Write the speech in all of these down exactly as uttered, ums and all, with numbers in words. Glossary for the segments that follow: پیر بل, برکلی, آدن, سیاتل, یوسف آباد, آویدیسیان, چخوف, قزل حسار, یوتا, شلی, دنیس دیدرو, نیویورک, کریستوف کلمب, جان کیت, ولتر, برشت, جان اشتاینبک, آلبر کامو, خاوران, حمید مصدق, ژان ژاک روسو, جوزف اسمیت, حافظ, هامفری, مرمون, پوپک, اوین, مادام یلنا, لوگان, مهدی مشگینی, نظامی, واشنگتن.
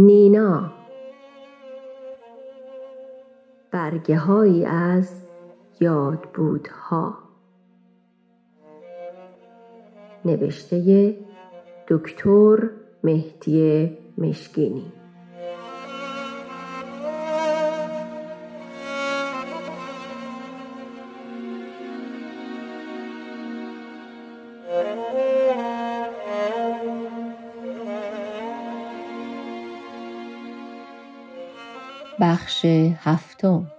نینا، برگه هایی از یادبودها، نوشته دکتر مهدی مشگینی. بخش هفتم.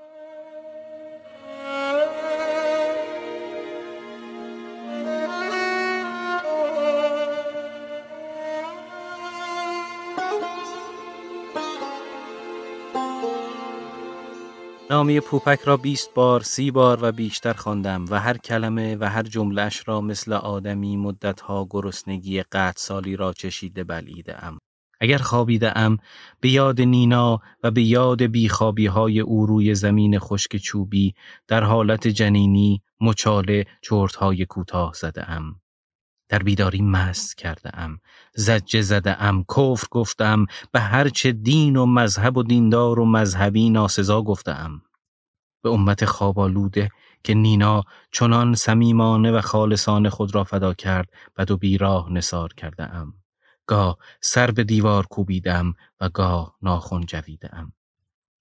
نامی پوپک را بیست بار، سی بار و بیشتر خواندم و هر کلمه و هر جمله‌اش را مثل آدمی مدت‌ها گرسنگی قحط سالی را چشیده بلعیده‌ام. اگر خوابیده‌ام به یاد نینا و به یاد بیخوابی‌های او روی زمین خشک چوبی در حالت جنینی مچاله چرت‌های کوتاه زده‌ام. در بیداری مست کرده‌ام، زجه زده‌ام، کفر گفتم، به هر چه دین و مذهب و دیندار و مذهبی ناسزا گفتم. به امت خوابالوده که نینا چنان صمیمانه و خالصانه خود را فدا کرد و دو بیراه نثار کرده‌ام. گاه سر به دیوار کوبیدم و گاه ناخن جویدم.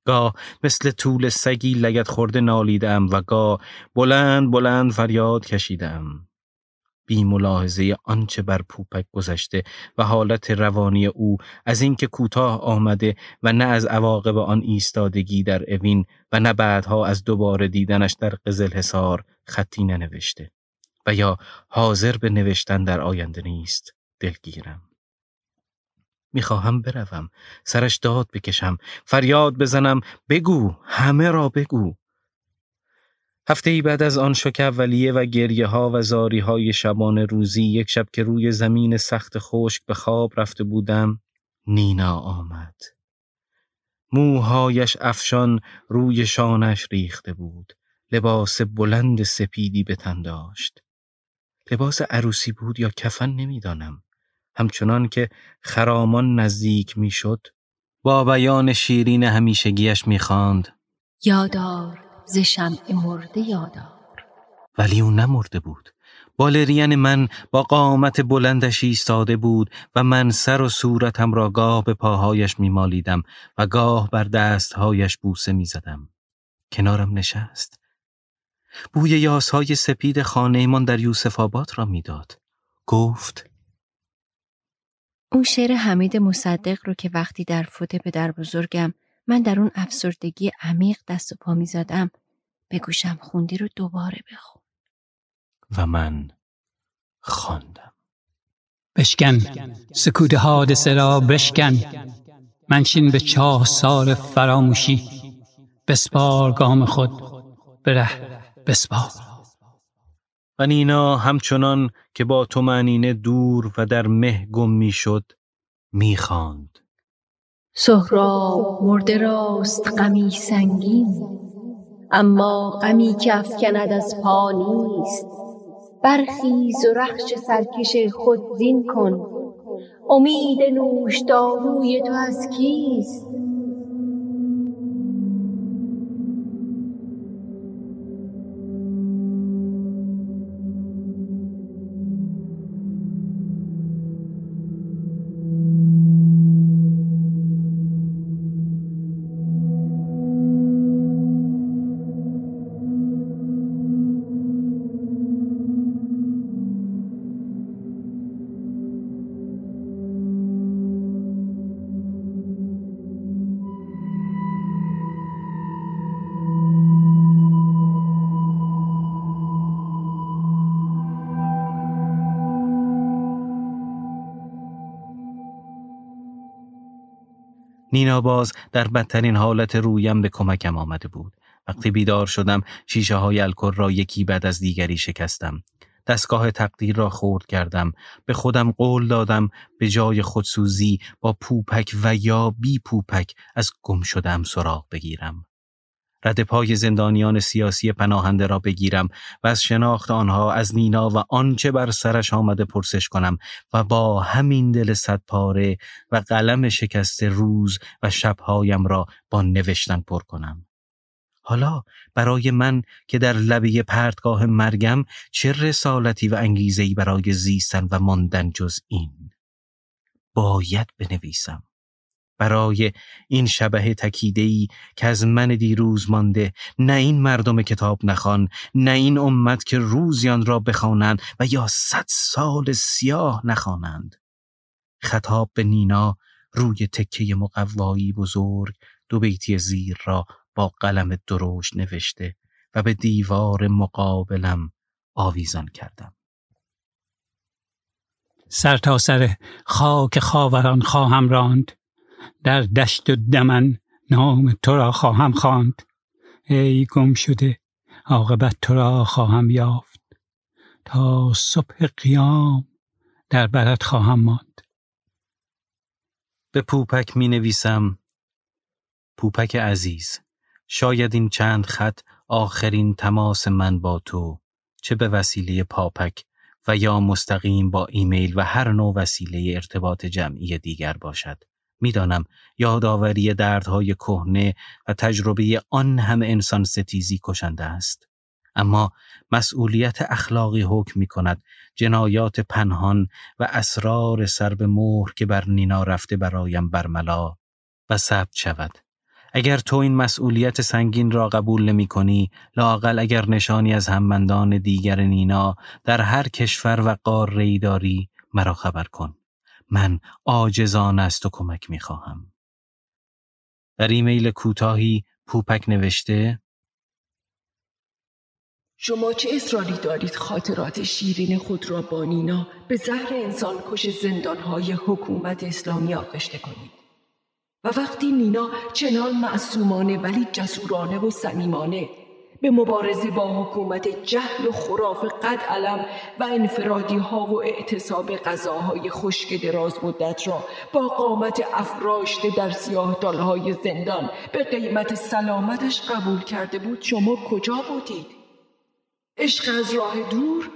گاه مثل طول سگی لگد خورده نالیدم و گاه بلند بلند فریاد کشیدم. بی ملاحظه آنچه بر پوپک گذشته و حالت روانی او، از اینکه کوتاه آمده و نه از عواقب آن ایستادگی در اوین و نه بعدها از دوباره دیدنش در قزل حسار خطی ننوشته و یا حاضر به نوشتن در آینده نیست، دلگیرم. میخواهم بروم، سرش داد بکشم، فریاد بزنم، بگو، همه را بگو. هفته‌ای بعد از آن شوک اولیه و گریه ها و زاری های شبانه روزی، یک شب که روی زمین سخت خشک به خواب رفته بودم، نینا آمد. موهایش افشان روی شانش ریخته بود، لباس بلند سپیدی به تن داشت. لباس عروسی بود یا کفن نمیدانم. همچنان که خرامان نزدیک می شد، با بیان شیرین همیشگیش می خواند: یادار ز شمع مرده یادار. ولی او نمرده بود. بالرین من با قامت بلندش ایستاده بود و من سر و صورتم را گاه به پاهایش می مالیدم و گاه بر دستهایش بوسه می زدم. کنارم نشست. بوی یاسهای سپید خانه من در یوسف آباد را می داد. گفت: اون شعر حمید مصدق رو که وقتی در فوت پدر بزرگم من در اون افسردگی عمیق دست و پا می زدم، به گوشم خوندی رو دوباره بخون. و من خواندم: بشکن سکوت حادثه را، بشکن منشین به چاه سار فراموشی، بسپار گام خود به ره، بسپار. و نینا همچنان که با طمأنینه دور و در مه گم می شد، می خواند: سهراب مرده راست غمی سنگین، اما غمی که افکند از پا نیست. برخیز و رخش سرکش خود زین کن، امید نوش داروی تو از کیست؟ نینا باز در بدترین حالت رویم به کمکم آمده بود. وقتی بیدار شدم، شیشه های الکل را یکی بعد از دیگری شکستم. دستگاه تقدیر را خرد کردم. به خودم قول دادم به جای خودسوزی با پوپک و یا بی پوپک از گم شدم سراغ بگیرم. رد پای زندانیان سیاسی پناهنده را بگیرم و از شناخت آنها، از نینا و آنچه بر سرش آمده پرسش کنم و با همین دل صد پاره و قلم شکسته روز و شبهایم را با نوشتن پر کنم. حالا برای من که در لبه پرتگاه مرگم چه رسالتی و انگیزه‌ای برای زیستن و ماندن جز این؟ باید بنویسم. برای این شبه تکیده‌ای که از من دیروز مانده، نه این مردم کتاب نخوان، نه این امت که روزیان را بخوانند و یا صد سال سیاه نخوانند. خطاب به نینا روی تکه مقوایی بزرگ دو بیتی زیر را با قلم درشت نوشته و به دیوار مقابلم آویزان کردم. سر تا سر خاک خاوران خواهم راند، در دشت و دمن نام تو را خواهم خواند. ای گم شده عاقبت تو را خواهم یافت، تا صبح قیام در برت خواهم ماند. به پوپک می نویسم. پوپک عزیز، شاید این چند خط آخرین تماس من با تو، چه به وسیله پاپک و یا مستقیم با ایمیل و هر نوع وسیله ارتباط جمعی دیگر باشد. میدانم یادآوری دردهای کهنه و تجربه آن همه انسان ستیزی کشنده است، اما مسئولیت اخلاقی حکم می‌کند جنایات پنهان و اسرار سر به مهر که بر نینا رفته برایم برملا و ثبت شود. اگر تو این مسئولیت سنگین را قبول نمی کنی، لااقل اگر نشانی از همبندان دیگر نینا در هر کشور و قاره‌ای داری مرا خبر کن. من عاجزانه از تو کمک می خواهم. در ایمیل کوتاهی پوپک نوشته: شما چه اصراری دارید خاطرات شیرین خود را با نینا به زهر انسان کش زندانهای حکومت اسلامی آغشته کنید؟ و وقتی نینا چنان معصومانه ولی جسورانه و صمیمانه به مبارزه با حکومت جهل و خراف قد علم و انفرادی ها و اعتصاب غذاهای خشک دراز مدت را با قامت افراشته در سیاه دالهای زندان به قیمت سلامتش قبول کرده بود، شما کجا بودید؟ عشق از راه دور؟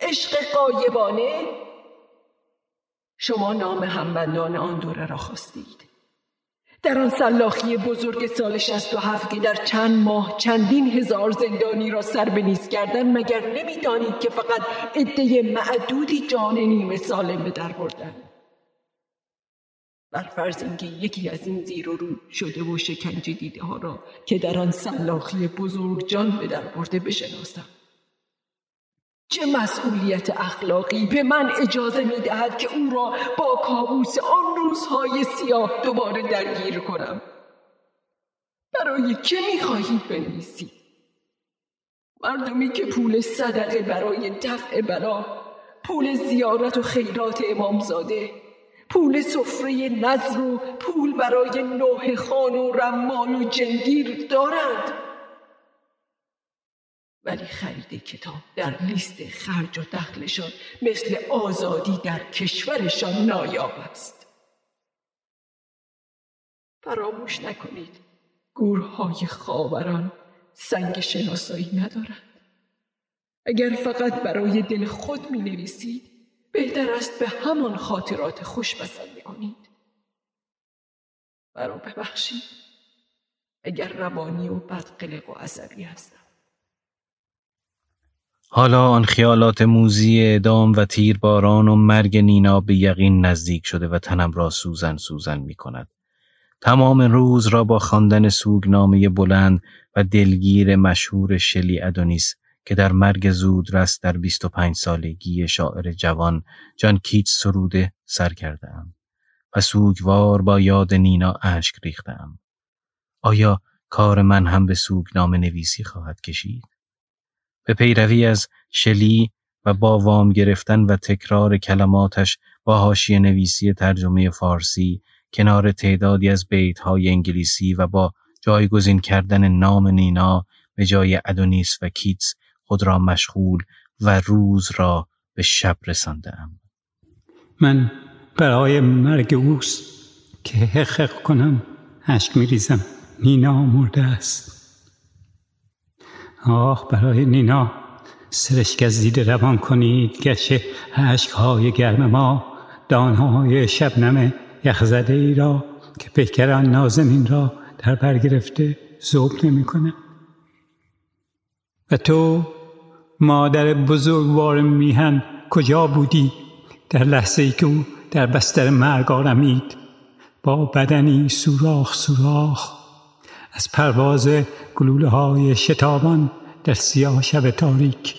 عشق غایبانه؟ شما نام همبندان آن دوره را خواستید. در آن سلاخی بزرگ سال شصت و هفت که در چند ماه چندین هزار زندانی را سر به نیز کردند، مگر نمی دانید که فقط عده معدودی جان نیمه سالم به در بردند؟ بر فرض اینکه یکی از این زیر و رو شده و شکنج دیده ها را که در آن سلاخی بزرگ جان به در برده بشناسم، چه مسئولیت اخلاقی به من اجازه می دهد که او را با کابوس آن روزهای سیاه دوباره درگیر کنم؟ برای چه می خواهید بنویسید؟ مردمی که پول صدقه برای دفع بلا، پول زیارت و خیرات امامزاده، پول سفره نذر و پول برای نوح خان و رمان و جنگیر دارند، ولی خرید کتاب در لیست خرج و دخلشان مثل آزادی در کشورشان نایاب است. فراموش نکنید گورهای خاوران سنگ شناسایی ندارند. اگر فقط برای دل خود می نویسید، بهتر است به همان خاطرات خوش بسنده کنید. مرا ببخشید اگر روانی و بدقلق و عصبی هستم. حالا آن خیالات موزی اعدام و تیرباران و مرگ نینا به یقین نزدیک شده و تنم را سوزن سوزن می کند. تمام روز را با خواندن سوگنامه بلند و دلگیر مشهور شلی ادونیس که در مرگ زودرس در بیست و پنج سالگی شاعر جوان جان کیت سروده سر کردم و سوگوار با یاد نینا اشک ریختم. آیا کار من هم به سوگنامه نویسی خواهد کشید؟ به پیروی از شلی و با وام گرفتن و تکرار کلماتش با حاشیه نویسی ترجمه فارسی کنار تعدادی از بیت‌های انگلیسی و با جایگزین کردن نام نینا به جای ادونیس و کیتس خود را مشغول و روز را به شب رساندم. من برای مرگ اوست که حقق کنم اشک می‌ریزم. نینا مرده است. آه برای نینا، سرشک از دیده روان کنید گرچه اشک‌های گرم ما، دانه‌های شبنم یخزده ای را که پیکران نازنین را در بر گرفته ذوب نمی‌کنه. و تو مادر بزرگوار میهن کجا بودی در لحظه‌ای که او در بستر مرگ آرمید، با بدنی سوراخ سوراخ از پرواز گلوله‌های شتابان در سیاه شب تاریک؟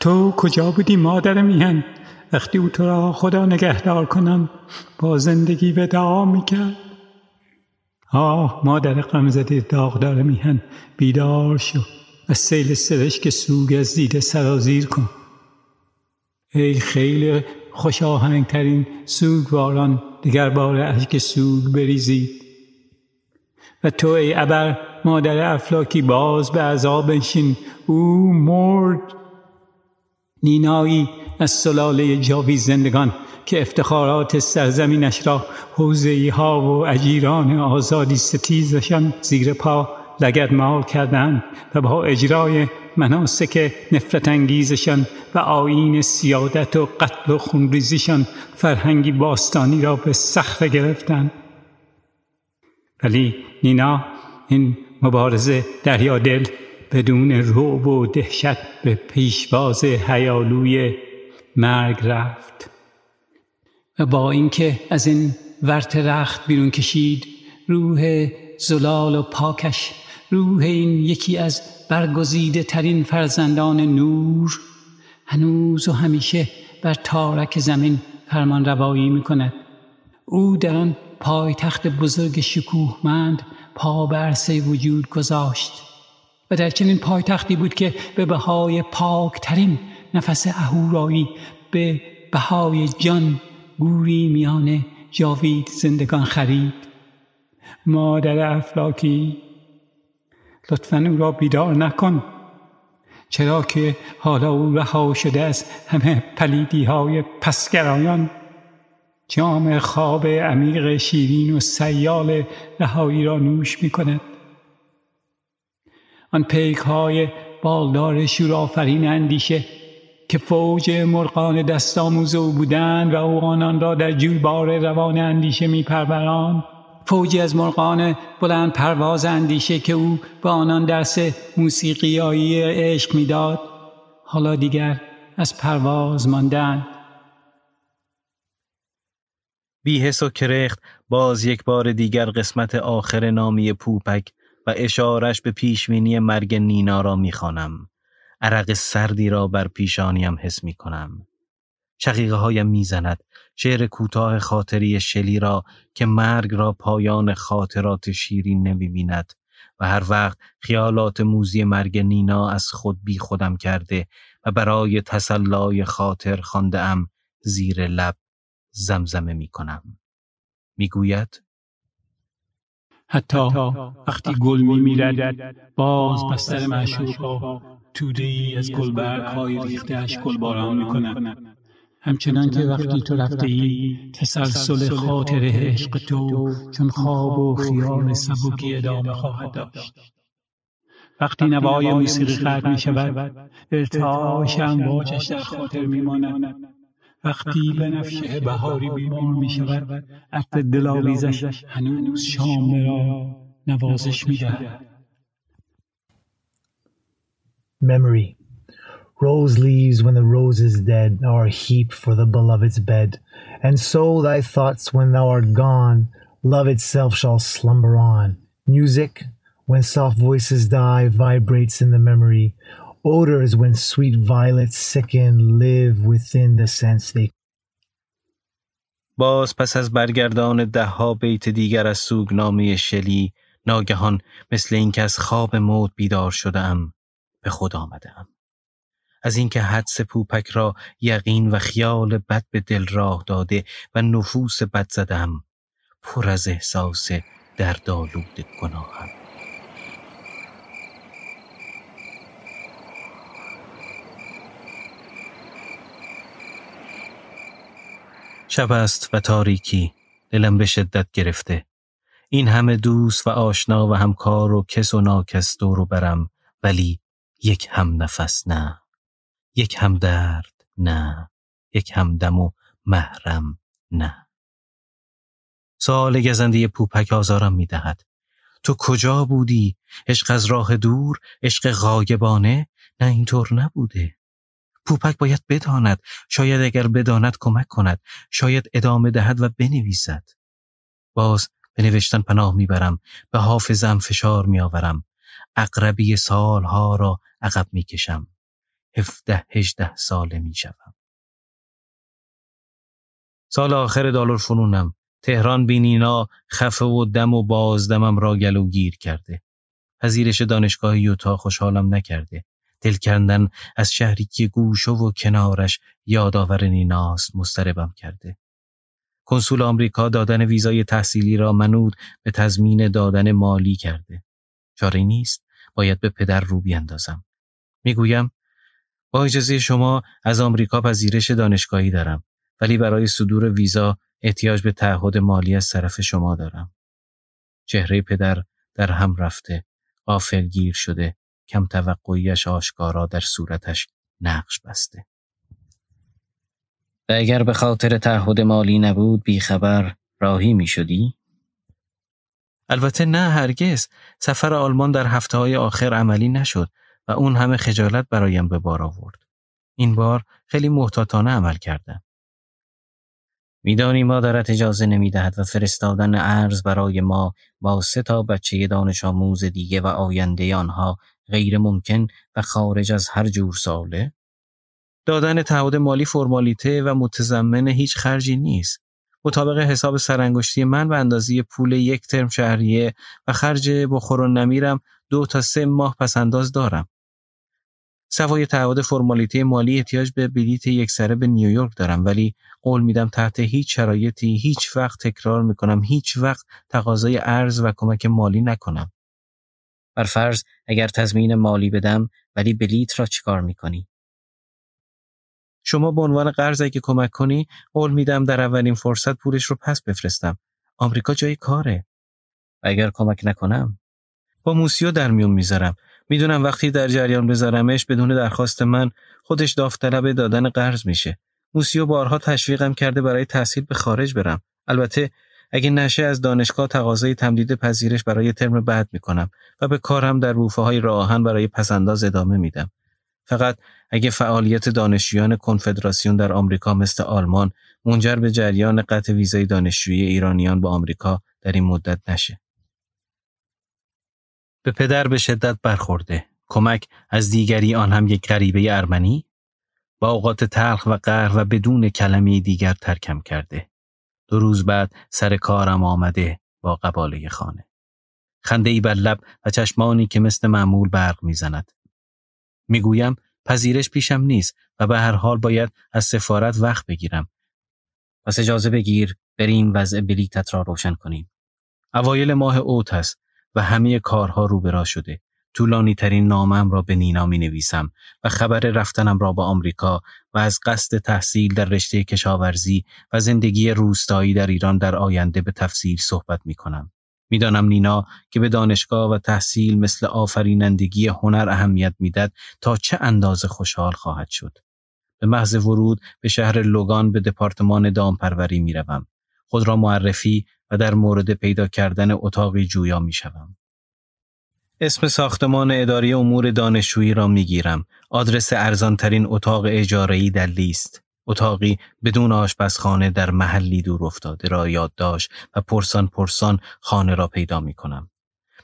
تو کجا بودی مادر میهن وقتی او تو را خدا نگهدار کنم با زندگی وداع میکرد؟ آه مادر غمزده داغدار میهن، بیدار شو و سیل سرشک سوگ از دیده سرازیر کن. ای خیلی خوش آهنگ ترین سوگواران دیگر بار اشک سوگ بریزید. و تو ای ابر مادر افلاکی باز به عذاب بنشین، او مرد. نینایی از سلاله جاوید زندگان که افتخارات سرزمینش را حوزه‌ای ها و اجیران آزادی ستیزشان زیر پا لگدمال کردند و با اجرای مناسک نفرت انگیزشان و آیین سیادت و قتل و خونریزیشان فرهنگی باستانی را به صخره گرفتند. ولی نینا این مبارزه دریا دل بدون رعب و دهشت به پیشواز هیالوی مرگ رفت و با اینکه از این ورط رخت بیرون کشید، روح زلال و پاکش، روح این یکی از برگزیده ترین فرزندان نور، هنوز و همیشه بر تارک زمین فرمان روایی می کند. او در آن پای تخت بزرگ شکوهمند پا بر عرصه وجود گذاشت و در چنین پای تختی بود که به بهای پاکترین نفس اهورایی، به بهای جان گوری میان جاوید زندگان خرید. مادر افلاکی، لطفاً او را بیدار نکن، چرا که حالا او رها شده از همه پلیدی های پسگرایان. جام خواب عمیق شیرین و سیال رهایی را نوش می کند. آن پیک های بالدار شورآفرین اندیشه که فوج مرغان دستاموز او بودند و او آنان را در جویبار روان اندیشه می پروراند، فوجی از مرغان بلند پرواز اندیشه که او به آنان درس موسیقیایی عشق می داد، حالا دیگر از پرواز ماندند. بی‌حس و کرخت باز یک بار دیگر قسمت آخر نامی پوپک و اشارش به پیشبینی مرگ نینا را می‌خوانم. عرق سردی را بر پیشانیم حس می‌کنم. شقیقه هایم می‌زند. شعر کوتاه خاطری شلی را که مرگ را پایان خاطرات شیرین نمی‌بیند و هر وقت خیالات موزی مرگ نینا از خود بی خودم کرده و برای تسلای خاطر خوانده‌ام زیر لب زمزمه می کنم. می گوید حتی وقتی گل می میرد، باز بستر معشوقها توده‌ای از گلبرگ‌های ریخته‌اش گلباران می کند، همچنان که وقتی تو رفته ای تسلسل خاطر عشق تو چون خواب و خیال سبکی ادامه خواهد داشت. وقتی نوای موسیقی ختم می شود، ارتعاش امواجش در خاطر می ماند. وقتی بنفشه بهاری بیمار می شود، عطر دلاویزش هنوز شام را نوازش می دهد. Memory. Rose leaves when the rose is dead are a heap for the beloved's bed, and so thy thoughts when thou art gone, love itself shall slumber on. Music, when soft voices die, vibrates in the memory. Odors when sweet violets sicken live within the sense they. باز پس از برگردان ده ها بیت دیگر از سوگنامه شلی، ناگهان مثل اینکه از خواب موت بیدار شدم، به خود آمدم. از اینکه حدس پوپک را یقین و خیال بد به دل راه داده و نفوس بد زدم، پر از احساس دردآلود گناهم. شب است و تاریکی، دلم به شدت گرفته. این همه دوست و آشنا و همکار و کس و ناکس دور برم، ولی یک هم نفس نه، یک هم درد نه، یک هم دم و محرم نه. سال گزنده پوپک آزارم می دهد. تو کجا بودی؟ عشق از راه دور، عشق غایبانه؟ نه، اینطور نبوده. پوپک باید بداند، شاید اگر بداند کمک کند، شاید ادامه دهد و بنویسد. باز به نوشتن پناه میبرم، به حافظم فشار میآورم، عقربی سالها را عقب میکشم. هفده هجده ساله میشوم. سال آخر دالر فنونم، تهران بی نینا خفه و دم و بازدمم را گلو گیر کرده. پذیرش دانشگاه یوتا خوشحالم نکرده. دل کندن از شهری که گوشه و کنارش یادآور نیناست مضطربم کرده. کنسول آمریکا دادن ویزای تحصیلی را منوط به تضمین دادن مالی کرده. چاره نیست، باید به پدر رو بیاندازم. میگویم با اجازه شما از آمریکا پذیرش دانشگاهی دارم، ولی برای صدور ویزا احتیاج به تعهد مالی از طرف شما دارم. چهره پدر در هم رفته، غافلگیر شده، کم توقعیش آشکارا در صورتش نقش بسته. و اگر به خاطر تعهد مالی نبود بیخبر راهی می شدی؟ البته نه، هرگز. سفر آلمان در هفته های آخر عملی نشد و اون همه خجالت برایم به بار آورد. این بار خیلی محتاطانه عمل کردم. میدانی مادرت اجازه نمیدهد و فرستادن عرض برای ما با سه تا بچه دانش آموز دیگه و آینده آنها غیر ممکن و خارج از هر جور ساله؟ دادن تعهد مالی فرمالیته و متضمن هیچ خرجی نیست. مطابق حساب سرانگشتی من و اندازی پول یک ترم شهریه و خرج بخور و نمیرم دو تا سه ماه پس انداز دارم. سوای تعهد فرمالیته مالی احتیاج به بلیت یک سره به نیویورک دارم، ولی قول میدم تحت هیچ شرایطی، هیچ وقت، تکرار میکنم، هیچ وقت تقاضای ارز و کمک مالی نکنم. بر فرض اگر تضمین مالی بدم، ولی بلیت را چیکار میکنی؟ شما به عنوان قرض اگه کمک کنی، قول میدم در اولین فرصت پولش رو پس بفرستم. آمریکا جای کاره. اگر کمک نکنم، با موسیو در میون میذارم. میدونم وقتی در جریان بذارمش بدون درخواست من، خودش داوطلب دادن قرض میشه. موسیو بارها تشویقم کرده برای تحصیل به خارج برم. البته اگه نشه از دانشگاه تقاضای تمدید پذیرش برای ترم بعد میکنم و به کارم در بوفه‌های راه‌آهن برای پسنداز ادامه میدم. فقط اگه فعالیت دانشجویان کنفدراسیون در آمریکا مثل آلمان منجر به جریان قطع ویزای دانشجویی ایرانیان به آمریکا در این مدت نشه. به پدر به شدت برخورده. کمک از دیگری، آن هم یک غریبه ارمنی، با اوقات تلخ و قهر و بدون کلمه دیگر ترکم کرده. دو روز بعد سر کارم آمده با قباله خانه. خنده‌ای بر لب و چشمانی که مثل معمول برق میزند. میگویم پذیرش پیشم نیست و به هر حال باید از سفارت وقت بگیرم. پس اجازه بگیر بریم وضع بلیتت را روشن کنیم. اوایل ماه اوت است و همه کارها روبرا شده. طولانی ترین نامم را به نینا می نویسم و خبر رفتنم را به آمریکا و از قصد تحصیل در رشته کشاورزی و زندگی روستایی در ایران در آینده به تفصیل صحبت می کنم. می دانم نینا که به دانشگاه و تحصیل مثل آفرینندگی هنر اهمیت می داد تا چه اندازه خوشحال خواهد شد. به محض ورود به شهر لوگان به دپارتمان دامپروری می روم. خود را معرفی و در مورد پیدا کردن اتاقی جویا می شوم. اسم ساختمان اداری امور دانشجویی را می گیرم. آدرس ارزانترین اتاق اجاره‌ای در لیست. اتاقی بدون آشپزخانه در محلی دور افتاده را یادداشت و پرسان پرسان خانه را پیدا می کنم.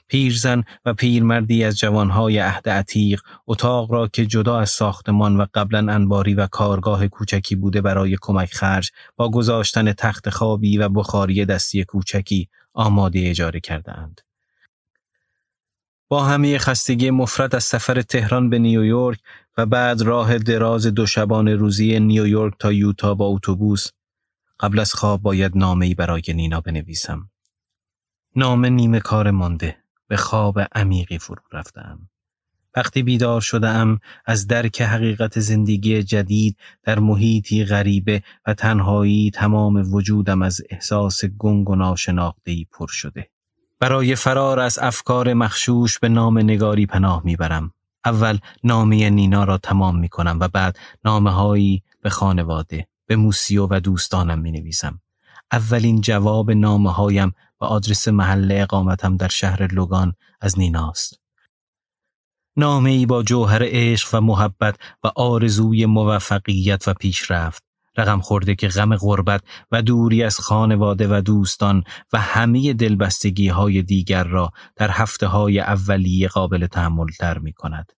پیرزن و پیرمردی از جوانهای عهد عتیق اتاق را که جدا از ساختمان و قبلا انباری و کارگاه کوچکی بوده برای کمک خرج با گذاشتن تخت خوابی و بخاری دستی کوچکی آماده اجاره کردند. با همه خستگی مفرط از سفر تهران به نیویورک و بعد راه دراز دو شبانه روزی نیویورک تا یوتا با اتوبوس، قبل از خواب باید نامه‌ای برای نینا بنویسم. نامه نیمه کار مانده. به خواب عمیقی فرو رفتم. وقتی بیدار شدم از درک حقیقت زندگی جدید در محیطی غریبه و تنهایی تمام وجودم از احساس گنگ و ناشناخته‌ای پر شده. برای فرار از افکار مخشوش به نام نگاری پناه میبرم. اول نامه نینا را تمام می کنم و بعد نامه هایی به خانواده، به موسیو و دوستانم می نویسم. اولین جواب نامه هایم و آدرس محل اقامتم در شهر لوگان از نیناست. نامه‌ای با جوهر عشق و محبت و آرزوی موفقیت و پیشرفت، رقم خورده که غم غربت و دوری از خانواده و دوستان و همه دلبستگی‌های دیگر را در هفته‌های اولیه قابل تحمل تر می‌کند.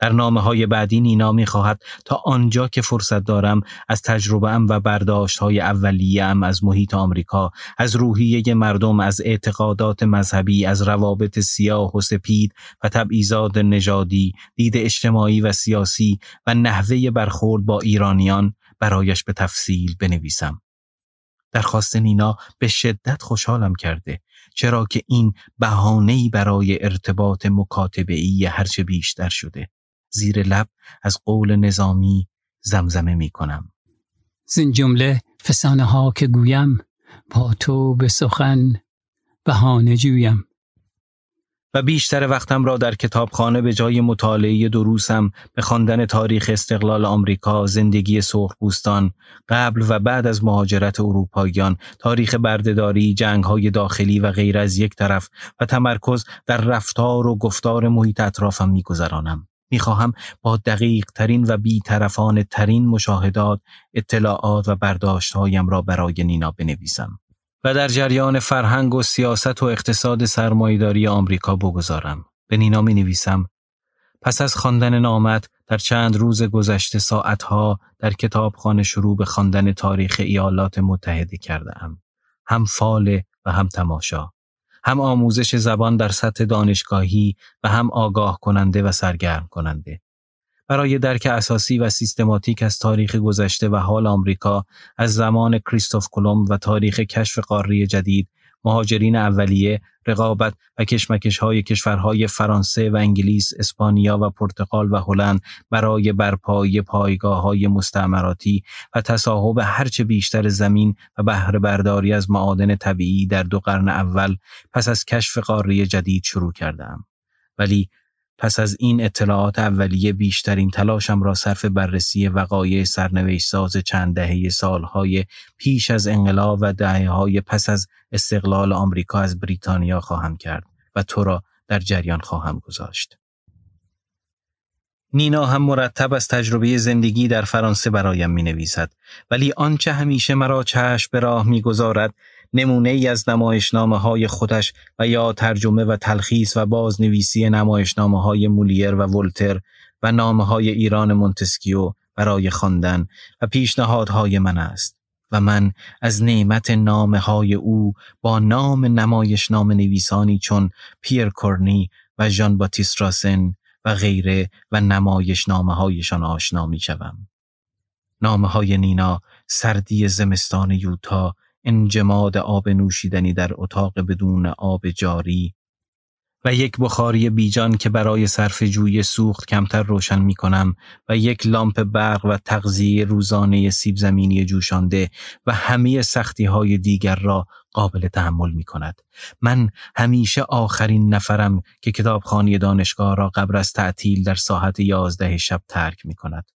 در نامه‌های بعدی نینا می‌خواهد تا آنجا که فرصت دارم از تجربه‌ام و برداشت‌های اولیه‌ام از محیط آمریکا، از روحیه مردم، از اعتقادات مذهبی، از روابط سیاه و سپید و تبعیضات نژادی، دید اجتماعی و سیاسی و نحوه برخورد با ایرانیان برایش به تفصیل بنویسم. درخواست نینا به شدت خوشحالم کرده، چرا که این بهانه‌ای برای ارتباط مکاتبه‌ای هرچه بیشتر شده. زیر لب از قول نظامی زمزمه می کنم: زین جمله فسانه ها که گویم، با تو به سخن بهانه جویم. و بیشتر وقتم را در کتابخانه به جای مطالعه دروسم به خواندن تاریخ استقلال آمریکا، زندگی سرخپوستان قبل و بعد از مهاجرت اروپاییان، تاریخ بردهداری، جنگ‌های داخلی و غیر از یک طرف و تمرکز در رفتار و گفتار محیط اطرافم می‌گذرانم. میخواهم با دقیق ترین و بی‌طرفانه ترین مشاهدات، اطلاعات و برداشت‌هایم را برای نینا بنویسم و در جریان فرهنگ و سیاست و اقتصاد سرمایه‌داری آمریکا بگذارم. به نینا می‌نویسم: پس از خواندن نامت در چند روز گذشته ساعت‌ها در کتابخانه شروع به خواندن تاریخ ایالات متحده کرده‌ام. هم فال و هم تماشا، هم آموزش زبان در سطح دانشگاهی و هم آگاه کننده و سرگرم کننده. برای درک اساسی و سیستماتیک از تاریخ گذشته و حال آمریکا، از زمان کریستوف کلمب و تاریخ کشف قاره جدید، مهاجرین اولیه، رقابت و کشمکش‌های کشورهای فرانسه و انگلیس، اسپانیا و پرتغال و هلند برای برپایی پایگاه‌های مستعمراتی و تصاحب هرچه بیشتر زمین و بهره برداری از معادن طبیعی در دو قرن اول پس از کشف قاره جدید شروع کردم. ولی پس از این اطلاعات اولیه بیشترین تلاشم را صرف بررسی وقایع سرنوشت‌ساز چند دهه سالهای پیش از انقلاب و دهه‌های پس از استقلال آمریکا از بریتانیا خواهم کرد و تو را در جریان خواهم گذاشت. نینا هم مرتب از تجربه زندگی در فرانسه برایم می‌نویسد، ولی آنچه همیشه مرا چشم به راه می‌گذارد نمونه‌ای از نمایشنامه‌های خودش و یا ترجمه و تلخیص و بازنویسی نمایشنامه‌های مولیر و ولتر و نامه‌های ایران مونتسکیو برای خواندن و پیشنهادهای من است و من از نعمت نامه‌های او با نام نمایشنامه نویسانی چون پیر کورنی و ژان باتیست راسن و غیره و نمایشنامه‌هایشان آشنا می‌شوم. نامه‌های نینا، سردی زمستان یوتا، انجماد آب نوشیدنی در اتاق بدون آب جاری و یک بخاری بیجان که برای صرف جوی سوخت کمتر روشن می کنم و یک لامپ برق و تغذیه روزانه سیب زمینی جوشانده و همه سختی های دیگر را قابل تحمل می کند. من همیشه آخرین نفرم که کتابخانه دانشگاه را قبل از تعطیل در ساعت یازده شب ترک می کند.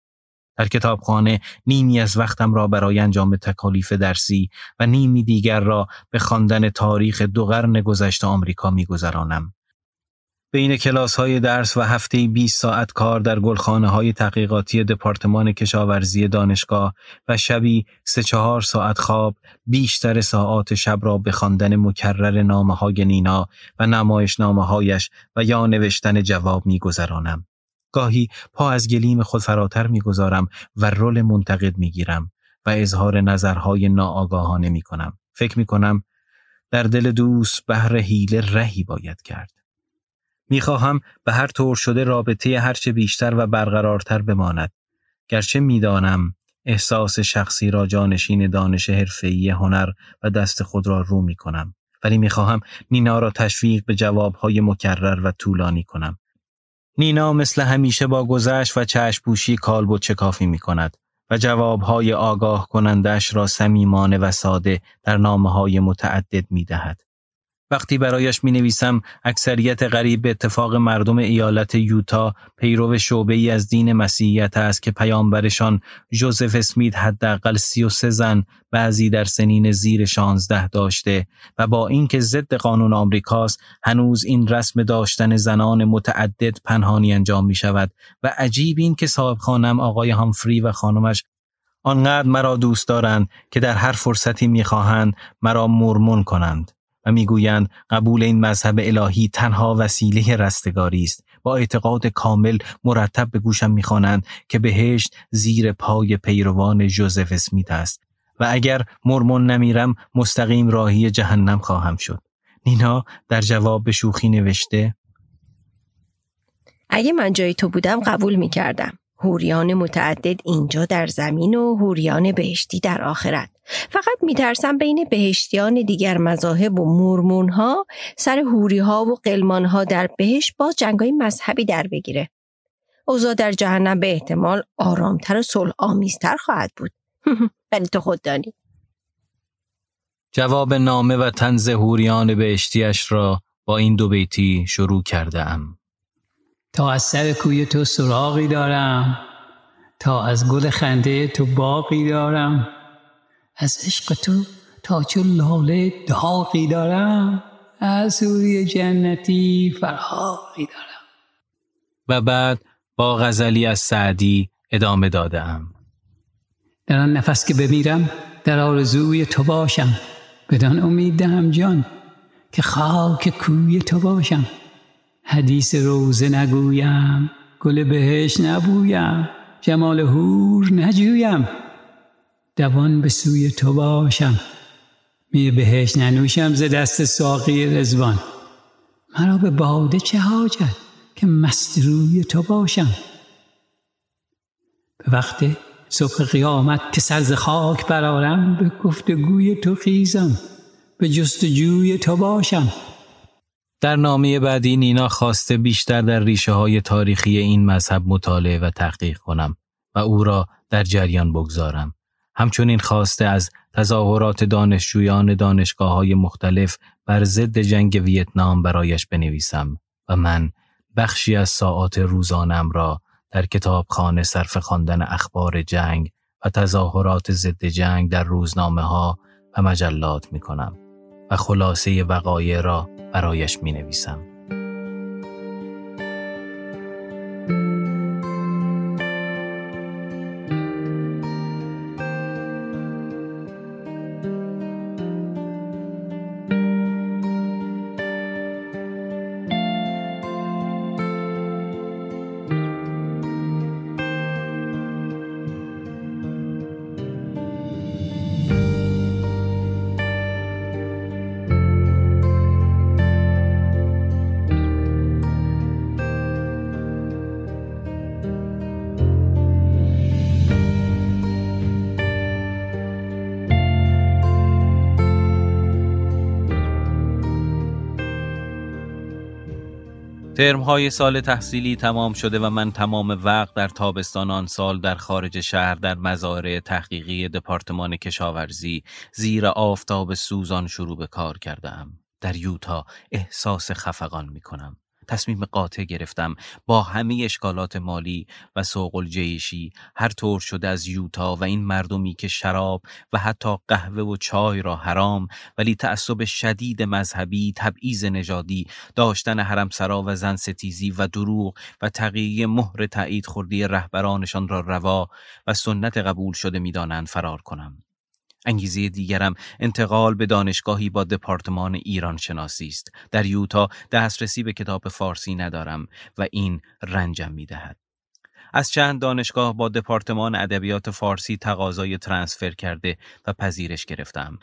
در کتابخانه نیمی از وقتم را برای انجام تکالیف درسی و نیمی دیگر را به خواندن تاریخ دو قرن گذشته آمریکا می‌گذرانم. بین کلاس‌های درس و هفته‌ای بیست ساعت کار در گلخانه‌های تحقیقاتی دپارتمان کشاورزی دانشگاه و شبی سه چهار ساعت خواب، بیشتر ساعات شب را به خواندن مکرر نامه‌های نینا و نمایشنامه‌هایش و یا نوشتن جواب می‌گذرانم. گاهی پا از گلیم خود فراتر می‌گذارم و رول منتقد می‌گیرم و اظهار نظرهای ناآگاهانه می‌کنم. فکر می‌کنم در دل دوست بهر حیله رهی باید کرد. می‌خواهم به هر طور شده رابطه هرچه بیشتر و برقرارتر بماند، گرچه می‌دانم احساس شخصی را جانشین دانش حرفه‌ای هنر و دست خود را رو می‌کنم، ولی می‌خواهم نینا را تشویق به جواب‌های مکرر و طولانی کنم. نینا مثل همیشه با گذشت و چشم‌پوشی کالب و چکافی می کند و جوابهای آگاه کنندش را صمیمانه و ساده در نامه‌های متعدد می دهد. وقتی برایش می نویسم اکثریت قریب به اتفاق مردم ایالت یوتا پیرو شعبه‌ای از دین مسیحیت است که پیامبرشان جوزف اسمیت حداقل سی و سه زن، بعضی در سنین زیر شانزده داشته و با اینکه ضد قانون آمریکاست هنوز این رسم داشتن زنان متعدد پنهانی انجام می شود و عجیب این که صاحب خانم آقای هامفری و خانمش آنقدر مرا دوست دارند که در هر فرصتی می‌خواهند مرا مرمون کنند و می‌گویند قبول این مذهب الهی تنها وسیله رستگاری است. با اعتقاد کامل مرتب به گوشم می‌خوانند که بهشت زیر پای پیروان جوزف اسمیت است و اگر مرمون نمیرم مستقیم راهی جهنم خواهم شد. نینا در جواب به شوخی نوشته: اگه من جای تو بودم قبول می‌کردم. حوریان متعدد اینجا در زمین و حوریان بهشتی در آخرت. فقط میترسم بین بهشتیان دیگر مذاهب و مرمون ها سر حوری ها و قلمان ها در بهشت باز جنگای مذهبی در بگیره. اوضاع در جهنم به احتمال آرامتر و صلح آمیزتر خواهد بود. ولی تو خود دانی. جواب نامه و طنز حوریان بهشتیش را با این دو بیتی شروع کرده ام: تا از سر کوی تو سراغی دارم، تا از گل خنده تو باقی دارم، از عشق تو تا چو لاله داغی دارم، از حوری جنتی فراغی دارم. و بعد با غزلی از سعدی ادامه دادم: در آن نفس که بمیرم در آرزوی تو باشم، بدان امید دهم جان که خاک کوی تو باشم، حدیث روزه نگویم، گل بهش نبویم، جمال حور نجویم، دوان به سوی تو باشم، می بهش ننوشم ز دست ساقی رضوان، مرا به باده چه حاجت که مست روی تو باشم. به وقت صبح قیامت که سر ز خاک برآرم، به گفتگوی تو خیزم، به جستجوی تو باشم. در نامه بعدی نینا خواسته بیشتر در ریشه های تاریخی این مذهب مطالعه و تحقیق کنم و او را در جریان بگذارم. همچنین خواسته از تظاهرات دانشجویان دانشگاه های مختلف بر ضد جنگ ویتنام برایش بنویسم و من بخشی از ساعات روزانم را در کتابخانه صرف خواندن اخبار جنگ و تظاهرات ضد جنگ در روزنامه ها و مجلات می کنم و خلاصه وقایع را برایش می نویسم. ترم‌های سال تحصیلی تمام شده و من تمام وقت در تابستان آن سال در خارج شهر در مزارع تحقیقی دپارتمان کشاورزی زیر آفتاب سوزان شروع به کار کردم. در یوتا احساس خفقان می کنم. تصمیم قاطع گرفتم با همه اشکالات مالی و سوغل جیشی هر طور شده از یوتا و این مردمی که شراب و حتی قهوه و چای را حرام ولی تعصب شدید مذهبی، تبعیض نژادی، داشتن حرمسرا و زن ستیزی و دروغ و تقیه مهر تایید خوردی رهبرانشان را روا و سنت قبول شده می دانند فرار کنم. انگیزه دیگرم انتقال به دانشگاهی با دپارتمان ایران شناسی است. در یوتا دسترسی به کتاب فارسی ندارم و این رنجم می‌دهد. از چند دانشگاه با دپارتمان ادبیات فارسی تقاضای ترانسفر کرده و پذیرش گرفتم.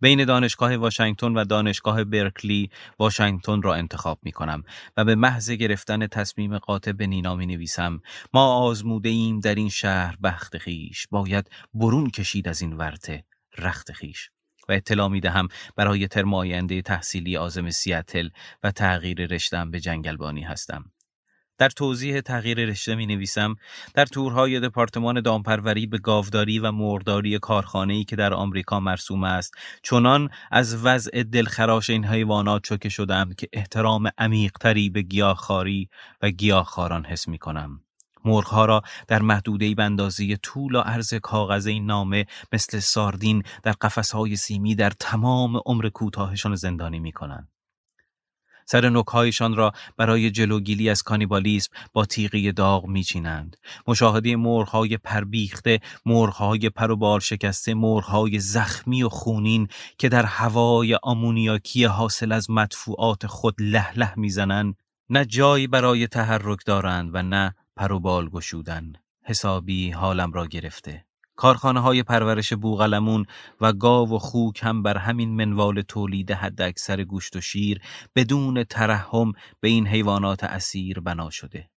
بین دانشگاه واشنگتن و دانشگاه برکلی واشنگتن را انتخاب می کنم و به محض گرفتن تصمیم قاطع به نینا می نویسم: ما آزموده ایم در این شهر بخت خیش، باید برون کشید از این ورطه رخت خیش. و اطلاع می دهم برای ترم آینده تحصیلی عازم سیاتل و تغییر رشته‌ام به جنگلبانی هستم. در توضیح تغییر رشته می نویسم در تورهای دپارتمان دامپروری به گاوداری و مرداری کارخانه‌ای که در آمریکا مرسوم است چنان از وضع دلخراش این حیوانات چکه شدم که احترام عمیق‌تری به گیاهخواری و گیاهخواران حس می کنم. مرغ‌ها را در محدوده‌ای به اندازه طول و عرض کاغذ این نامه مثل ساردین در قفس‌های سیمی در تمام عمر کوتاهشان زندانی می‌کنند. سر نوک‌هایشان را برای جلوگیری از کانیبالیسم با تیغی داغ می‌چینند. مشاهده مرغ‌های پربیخته، مرغ‌های پر و بال شکسته، مرغ‌های زخمی و خونین که در هوای آمونیاکی حاصل از مدفوعات خود له له می‌زنند، نه جایی برای تحرک دارند و نه پروبال گشودن. حسابی حالم را گرفته. کارخانه های پرورش بوغلمون و گاو و خوک هم بر همین منوال تولید حد اکثر گوشت و شیر بدون ترحم به این حیوانات اسیر بنا شده.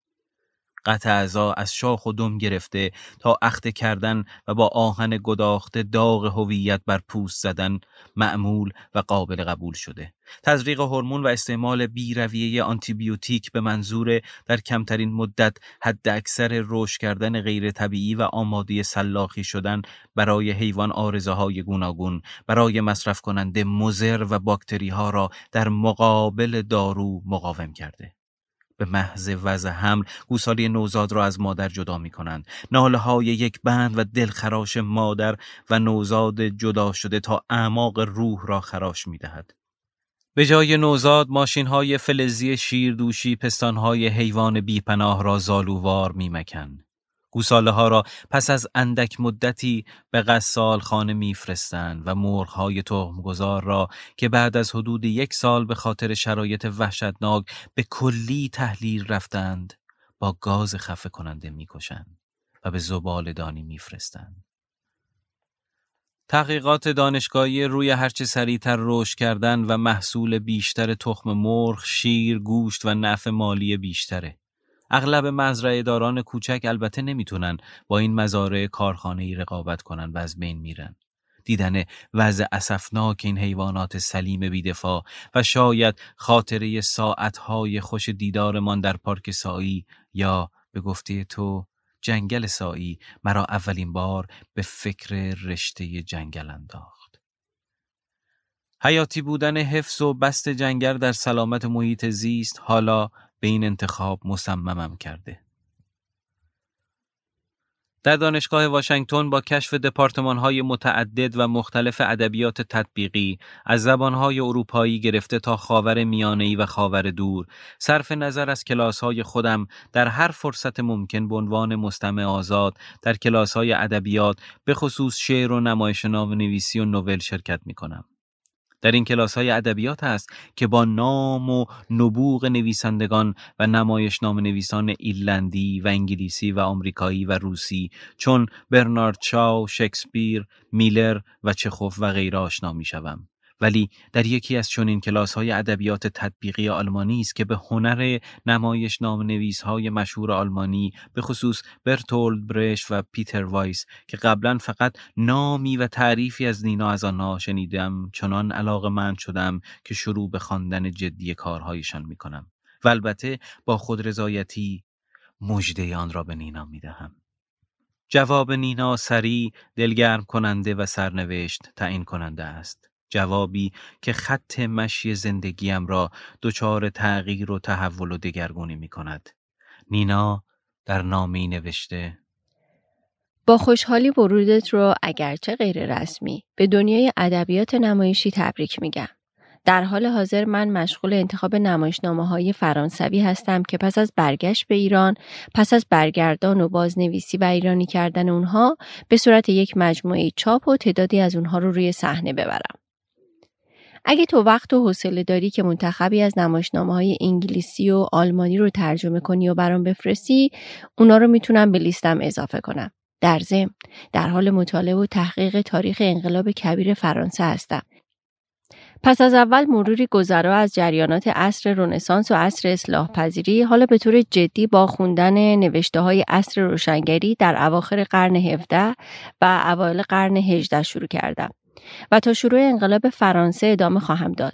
قطع اعضا از شاخ و دم گرفته تا اخته کردن و با آهن گداخته داغ هویت بر پوست زدن معمول و قابل قبول شده. تزریق هورمون و استعمال بی‌رویه آنتیبیوتیک به منظور در کمترین مدت حد اکثر رشد کردن غیر طبیعی و آماده سلاخی شدن برای حیوان آرزه‌های گوناگون برای مصرف کننده مضر و باکتری‌ها را در مقابل دارو مقاوم کرده. به محض وضع حمل گوساله نوزاد را از مادر جدا می کنند. ناله های یک بند و دلخراش مادر و نوزاد جدا شده تا اعماق روح را خراش می دهد. به جای نوزاد ماشین های فلزی شیردوشی پستان های حیوان بیپناه را زالووار می مکن. گوساله ها را پس از اندک مدتی به غسال خانه می فرستند و مرغ های تخم گذار را که بعد از حدود یک سال به خاطر شرایط وحشتناک به کلی تحلیل رفتند با گاز خفه کننده می کشند و به زباله دانی می فرستند. تحقیقات دانشگاهی روی هرچه سریعتر رشد کردن و محصول بیشتر تخم مرغ، شیر، گوشت و نفع مالی بیشتره. اغلب مزرعه داران کوچک البته نمیتونن با این مزارع کارخانه‌ای رقابت کنن و از بین میرن. دیدن وضع اسفناک این حیوانات سلیم بیدفاع و شاید خاطره ساعتهای خوش دیدارمان در پارک سایی یا به گفته تو جنگل سایی مرا اولین بار به فکر رشته جنگل انداخت. حیاتی بودن حفظ و بست جنگل در سلامت محیط زیست حالا به این انتخاب مصممم کرده. در دانشگاه واشنگتن با کشف دپارتمان‌های متعدد و مختلف ادبیات تطبیقی از زبان‌های اروپایی گرفته تا خاور میانه‌ای و خاور دور، صرف نظر از کلاس‌های خودم در هر فرصت ممکن به عنوان مستمع آزاد در کلاس‌های ادبیات به خصوص شعر و نمایشنامه‌نویسی و نوبل شرکت می‌کنم. در این کلاس‌های ادبیات است که با نام و نبوغ نویسندگان و نمایشنامه‌نویسان ایرلندی و انگلیسی و آمریکایی و روسی چون برنارد شاو، شکسپیر، مولیر و چخوف و غیره آشنا می‌شوم. ولی در یکی از چنین کلاس‌های ادبیات تطبیقی آلمانی است که به هنر نمایشنامه‌نویس‌های مشهور آلمانی به خصوص برتولد بریش و پیتر وایس که قبلا فقط نامی و تعریفی از نینا از آنها شنیدم چنان علاقه‌مند شدم که شروع به خواندن جدی کارهایشان می‌کنم و البته با خودرضایتی مژده آن را به نینا می‌دهم. جواب نینا سریع، دلگرم کننده و سرنوشت تعیین کننده است. جوابی که خط مشی زندگیم را دچار تغییر و تحول و دگرگونی می کند. نینا در نامه‌ای نوشته: با خوشحالی ورودت را اگرچه غیر رسمی به دنیای ادبیات نمایشی تبریک میگم. در حال حاضر من مشغول انتخاب نمایشنامه‌های فرانسوی هستم که پس از برگشت به ایران، پس از برگردان و بازنویسی و ایرانی کردن اونها به صورت یک مجموعه چاپ و تعدادی از اونها رو روی صحنه ببرم. اگه تو وقت و حوصله داری که منتخبی از نمایشنامه‌های انگلیسی و آلمانی رو ترجمه کنی و برام بفرستی، اونا رو میتونم به لیستم اضافه کنم. در ضمن در حال مطالعه و تحقیق تاریخ انقلاب کبیر فرانسه هستم. پس از اول مروری گذرا از جریانات عصر رنسانس و عصر اصلاح پذیری، حالا به طور جدی با خوندن نوشته‌های عصر روشنگری در اواخر قرن هفدهم و اوایل قرن هجدهم شروع کردم. و تا شروع انقلاب فرانسه ادامه خواهم داد.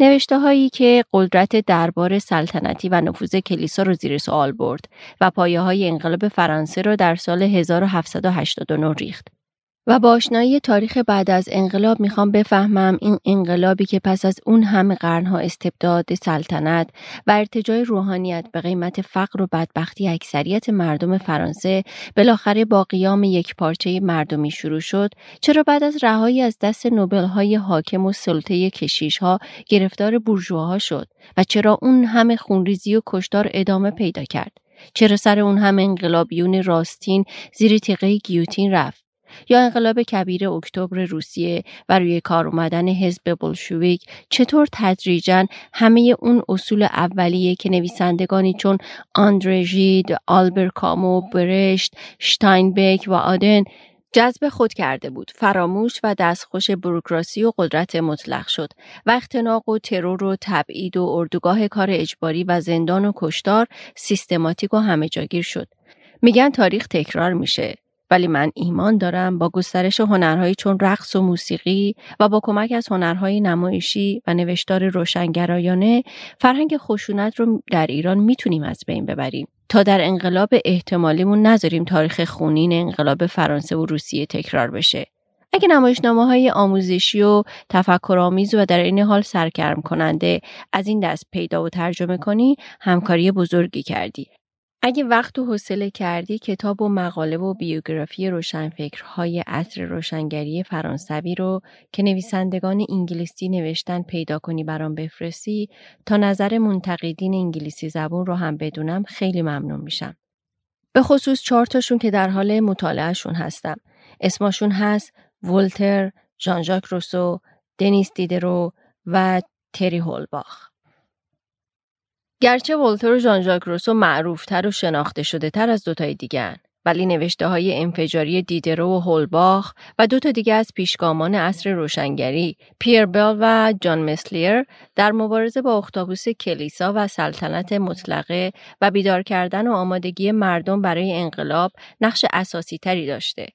نوشته‌هایی که قدرت دربار سلطنتی و نفوذ کلیسا رو زیر سوال برد و پایه‌های انقلاب فرانسه رو در سال هزار و هفتصد و هشتاد و نه ریخت. و با آشنایی تاریخ بعد از انقلاب میخوام بفهمم این انقلابی که پس از اون همه قرنها استبداد سلطنت و ارتجاع روحانیت به قیمت فقر و بدبختی اکثریت مردم فرانسه بالاخره با قیام یک پارچه مردمی شروع شد، چرا بعد از رهایی از دست نوبل‌های حاکم و سلطه کشیش‌ها گرفتار بورژواها شد و چرا اون همه خونریزی و کشتار ادامه پیدا کرد؟ چرا سر اون همه انقلابیون راستین زیر تیغه گیوتین رفت؟ یا انقلاب کبیر اکتبر روسیه و روی کار اومدن حزب بلشویک چطور تدریجاً همه اون اصول اولیه که نویسندگانی چون آندره ژید، آلبر کامو، برشت، شتاینبک و آدن جذب خود کرده بود، فراموش و دستخوش بوروکراسی و قدرت مطلق شد و اختناق و ترور و تبعید و اردوگاه کار اجباری و زندان و کشتار سیستماتیک و همه جاگیر شد. میگن تاریخ تکرار میشه، ولی من ایمان دارم با گسترش هنرهایی چون رقص و موسیقی و با کمک از هنرهای نمایشی و نوشتار روشنگرایانه فرهنگ خشونت رو در ایران میتونیم از بین ببریم تا در انقلاب احتمالیمون نذاریم تاریخ خونین انقلاب فرانسه و روسیه تکرار بشه. اگه نمایشنامه‌های آموزشی و تفکرآمیز و در این حال سرگرم کننده از این دست پیدا و ترجمه کنی، همکاری بزرگی کردی. اگه وقت و حوصله کردی کتاب و مقاله و بیوگرافی روشنفکرهای عصر روشنگری فرانسوی رو که نویسندگان انگلیسی نوشتن پیدا کنی برام بفرستی تا نظر منتقدین انگلیسی زبون رو هم بدونم، خیلی ممنون میشم. به خصوص چهار تاشون که در حال مطالعهشون هستم. اسمشون هست ولتر، ژان ژاک روسو، دنیس دیدرو و تری هولباخ. گرچه ولتر و ژان ژاک روسو معروفتر و شناخته شده تر از دوتای دیگرن، ولی نوشته های انفجاری دیدرو و هولباخ و دوتا دیگه از پیشگامان عصر روشنگری پیر بل و جان مسلیر در مبارزه با اختاپوس کلیسا و سلطنت مطلقه و بیدار کردن و آمادگی مردم برای انقلاب نقش اساسی تری داشته.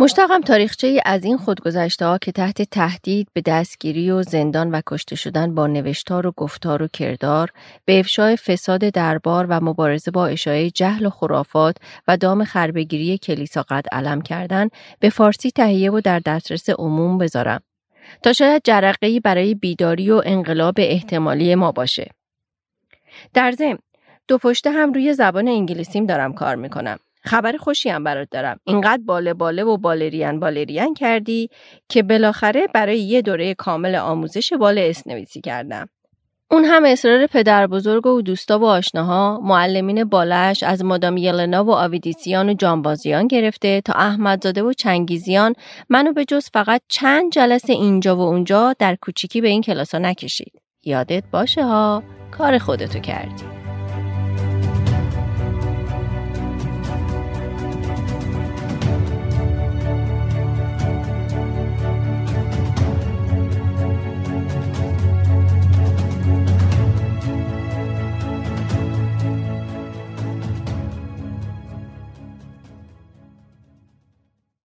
مشتاقم تاریخچه‌ای از این خودگذشته‌ها که تحت تهدید به دستگیری و زندان و کشته شدن با نوشتار و گفتار و کردار به افشای فساد دربار و مبارزه با اشاعه جهل و خرافات و دام خربه‌گیری کلیسا قد علم کردن به فارسی تهیه و در دسترس عموم بذارم تا شاید جرقه‌ای برای بیداری و انقلاب احتمالی ما باشه. در ضمن دو پشته هم روی زبان انگلیسیم دارم کار می‌کنم. خبر خوشی هم برات دارم. اینقدر باله باله و بالریان بالریان کردی که بالاخره برای یه دوره کامل آموزش باله اسنویسی کردم. اون هم اصرار پدر بزرگ و دوستا و آشناها، معلمین بالش از مادام یلنا و آویدیسیان و جانبازیان گرفته تا احمدزاده و چنگیزیان منو به جز فقط چند جلسه اینجا و اونجا در کوچیکی به این کلاسا نکشید. یادت باشه ها، کار خودتو کردی.